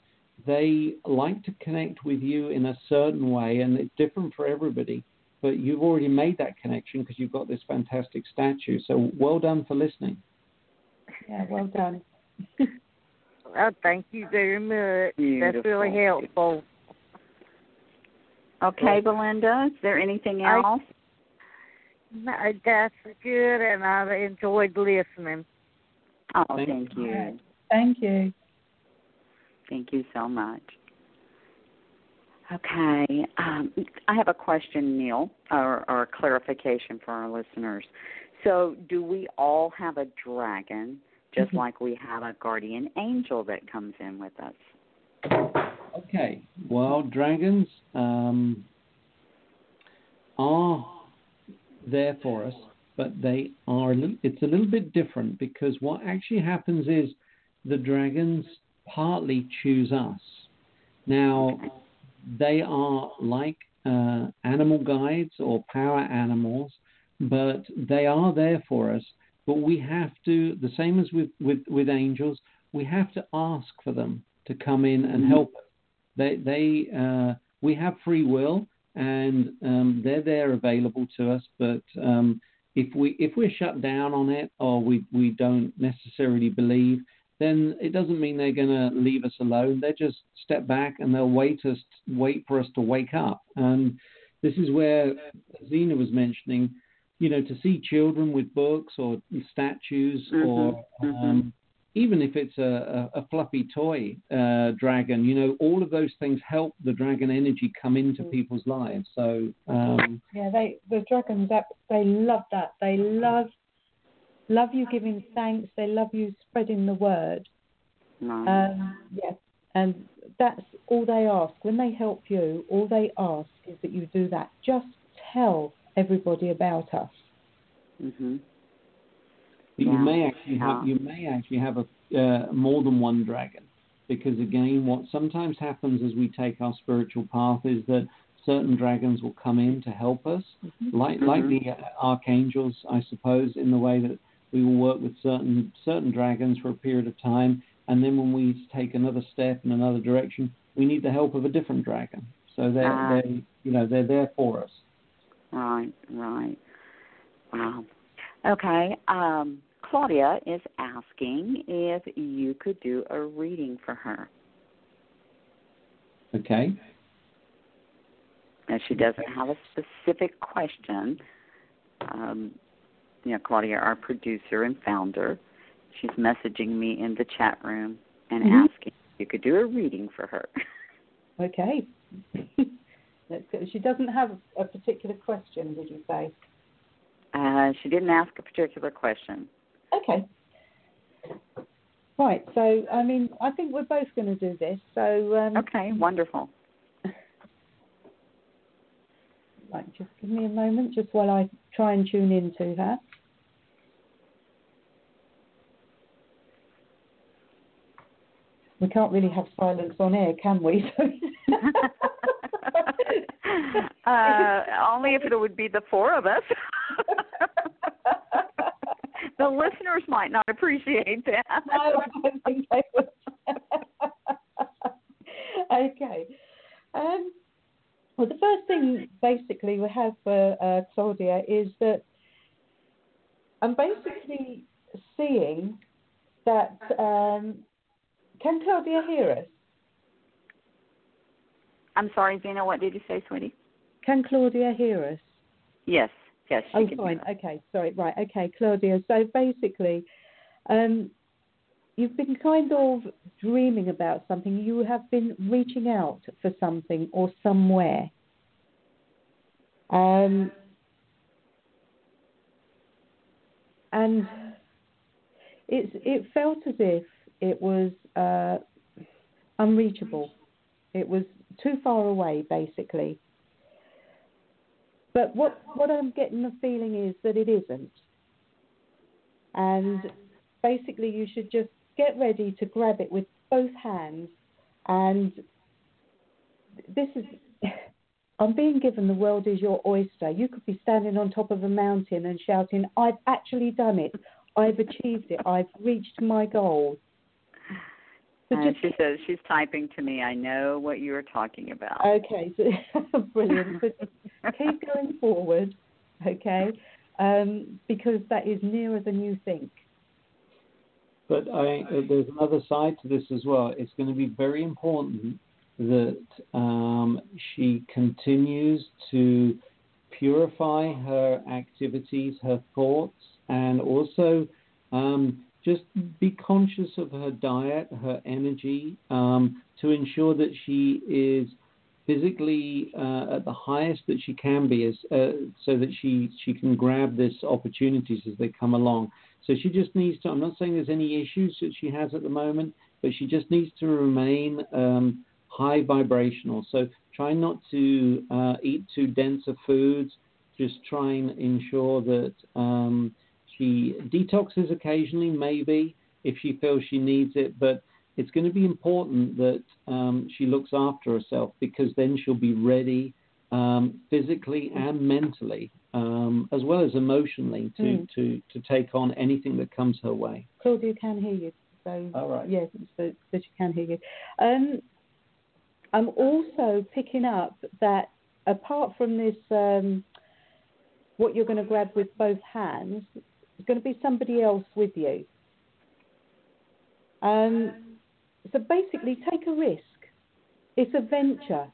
they like to connect with you in a certain way, and it's different for everybody. But you've already made that connection because you've got this fantastic statue. So well done for listening. Yeah, well done. Well, thank you very much. Beautiful. That's really helpful. Okay, Belinda, is there anything else? I- No, that's good, and I enjoyed listening. Oh, thank, thank you. you. Thank you. Thank you so much. Okay. Um, I have a question, Neil, or, or clarification for our listeners. So do we all have a dragon, just mm-hmm. like we have a guardian angel that comes in with us? Okay. Well, dragons... Um, are there for us, but they are, it's a little bit different, because what actually happens is the dragons partly choose us. Now, they are like uh, animal guides or power animals, but they are there for us. But we have to, the same as with, with, with angels, we have to ask for them to come in and help us. They, they, uh, we have free will, and um, they're there available to us. But um, if we if we're shut down on it, or we we don't necessarily believe, then it doesn't mean they're going to leave us alone. They just step back and they'll wait us wait for us to wake up. And this is where Zena was mentioning, you know, to see children with books or statues, mm-hmm, or um, mm-hmm. even if it's a, a, a fluffy toy uh, dragon, you know, all of those things help the dragon energy come into mm. people's lives. So um, yeah, they the dragons, that, they love that. They love love you giving thanks. They love you spreading the word. Nice. Um, yes, yeah, and that's all they ask. When they help you, all they ask is that you do that. Just tell everybody about us. Mm-hmm. You may actually have you may actually have a uh, more than one dragon, because again, what sometimes happens as we take our spiritual path is that certain dragons will come in to help us, mm-hmm. like mm-hmm. like the archangels, I suppose, in the way that we will work with certain certain dragons for a period of time, and then when we take another step in another direction, we need the help of a different dragon. So they're, uh, they're you know they're there for us. Right, right. Wow. Okay. Um, Claudia is asking if you could do a reading for her. Okay. And she doesn't have a specific question. Um, you know, Claudia, our producer and founder, she's messaging me in the chat room and mm-hmm. asking if you could do a reading for her. Okay. That's good. She doesn't have a particular question, would you say? Uh, she didn't ask a particular question. Okay. Right. So, I mean, I think we're both going to do this. So. Um, okay. Wonderful. Right. Just give me a moment, just while I try and tune in to her. We can't really have silence on air, can we? uh, only if it would be the four of us. The listeners might not appreciate that. No, I don't think they would. Okay. Um, well, the first thing basically we have for uh, Claudia is that I'm basically seeing that. Um, can Claudia hear us? I'm sorry, Zena, what did you say, sweetie? Can Claudia hear us? Yes. Yes, oh, fine. Okay, sorry. Right, okay, Claudia. So basically, um, you've been kind of dreaming about something. You have been reaching out for something or somewhere. Um, and it's it felt as if it was uh, unreachable. It was too far away, basically. But what, what I'm getting the feeling is that it isn't. And basically you should just get ready to grab it with both hands. And this is, I'm being given the world is your oyster. You could be standing on top of a mountain and shouting, I've actually done it. I've achieved it. I've reached my goal. Uh, she says she's typing to me. I know what you are talking about. Okay, so, brilliant. Keep going forward, okay, um, because that is nearer than you think. But I, there's another side to this as well. It's going to be very important that um, she continues to purify her activities, her thoughts, and also um, just be conscious of her diet, her energy, um, to ensure that she is physically uh, at the highest that she can be, as, uh, so that she, she can grab these opportunities as they come along. So she just needs to, I'm not saying there's any issues that she has at the moment, but she just needs to remain um, high vibrational. So try not to uh, eat too dense of foods, just try and ensure that um, she detoxes occasionally, maybe, if she feels she needs it. But it's going to be important that um, she looks after herself, because then she'll be ready um, physically and mentally, um, as well as emotionally, to, mm. to, to take on anything that comes her way. Claudia can hear you. So, all right. Yes, yeah, so, so she can hear you. Um, I'm also picking up that apart from this, um, what you're going to grab with both hands, there's going to be somebody else with you. Um, so basically, take a risk. It's a venture.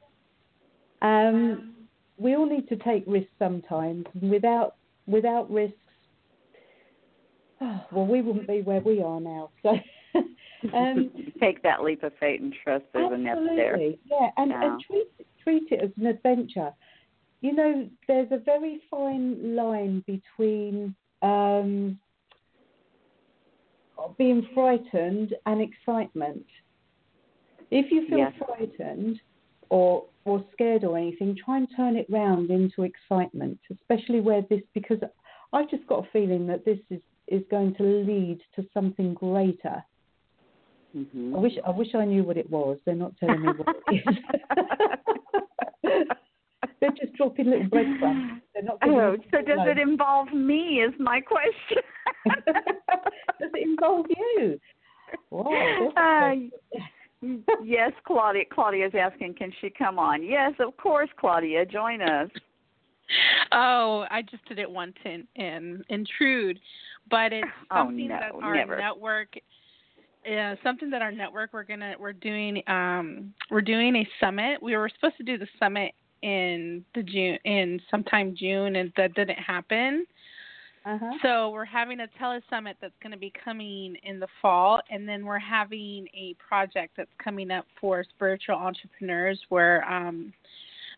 Um, we all need to take risks sometimes. Without without risks, oh, well, we wouldn't be where we are now. So. Um, take that leap of faith and trust there's enough there. Yeah, and, yeah. and treat, treat it as an adventure. You know, there's a very fine line between um, being frightened and excitement. If you feel yes. frightened or or scared or anything, try and turn it round into excitement, especially where this, because I've just got a feeling that this is, is going to lead to something greater. Mm-hmm. I wish I wish I knew what it was. They're not telling me what it is. They're just dropping little breadcrumbs. They're not. Oh, so does alone. It involve me? Is my question. Does it involve you? Wow, uh, yes, Claudia. Claudia is asking, can she come on? Yes, of course, Claudia, join us. Oh, I just didn't want to in, in, intrude, but it's something oh, no, that our never. network. Yeah, something that our network we're gonna we're doing um, we're doing a summit. We were supposed to do the summit in the June in sometime June, and that didn't happen. Uh-huh. So we're having a telesummit that's going to be coming in the fall, and then we're having a project that's coming up for spiritual entrepreneurs where um,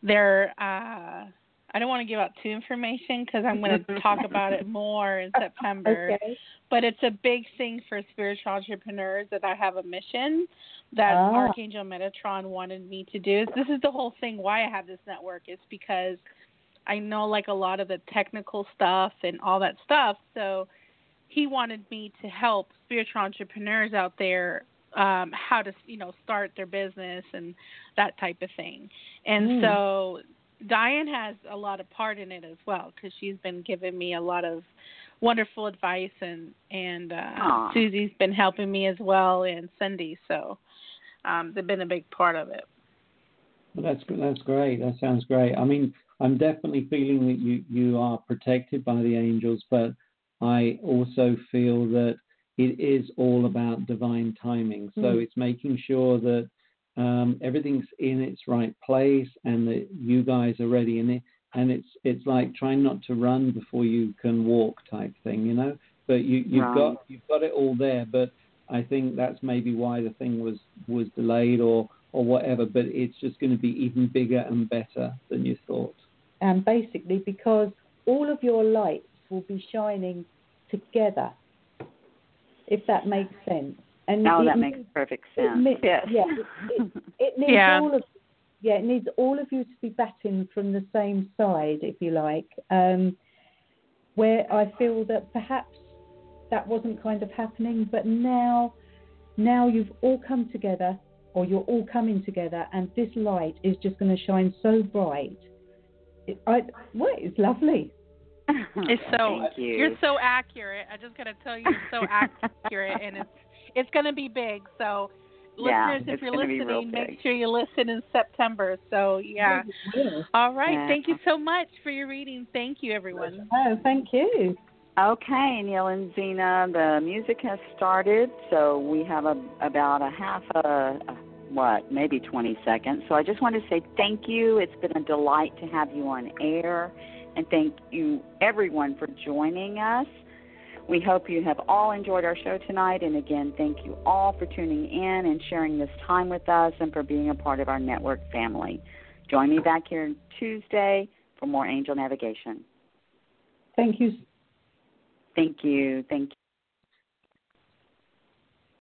they're. Uh, I don't want to give out too information because I'm going to talk about it more in September. Okay. But it's a big thing for spiritual entrepreneurs that I have a mission that ah. Archangel Metatron wanted me to do. This is the whole thing why I have this network is because I know like a lot of the technical stuff and all that stuff. So he wanted me to help spiritual entrepreneurs out there um, how to, you know, start their business and that type of thing. And mm. so Diane has a lot of part in it as well because she's been giving me a lot of wonderful advice, and and uh, Susie's been helping me as well, and Cindy. So um, they've been a big part of it. Well, that's that's great. That sounds great. I mean, I'm definitely feeling that you, you are protected by the angels, but I also feel that it is all about divine timing. So mm. it's making sure that Um, everything's in its right place, and that you guys are ready in it. And it's it's like trying not to run before you can walk type thing, you know. But you you've right. got you've got it all there. But I think that's maybe why the thing was, was delayed or or whatever. But it's just going to be even bigger and better than you thought. And basically, because all of your lights will be shining together, if that makes sense. And no, that needs, makes perfect sense. It needs, yes. Yeah, it, it, it needs yeah. all of yeah, it needs all of you to be batting from the same side, if you like. Um, where I feel that perhaps that wasn't kind of happening, but now, now you've all come together, or you're all coming together, and this light is just going to shine so bright. It, I, well, it's lovely. It's so Thank you. You're so accurate. I just got to tell you, you're so accurate, and it's. It's going to be big, so yeah, listeners, if you're listening, make sure you listen in September. So, yeah. All right. Yeah. Thank you so much for your reading. Thank you, everyone. Oh, thank you. Okay, Neil and Zena, the music has started, so we have a, about a half a, a, what, maybe twenty seconds. So I just want to say thank you. It's been a delight to have you on air, and thank you, everyone, for joining us. We hope you have all enjoyed our show tonight, and again, thank you all for tuning in and sharing this time with us and for being a part of our network family. Join me back here Tuesday for more Angel Navigation. Thank you. Thank you. Thank you.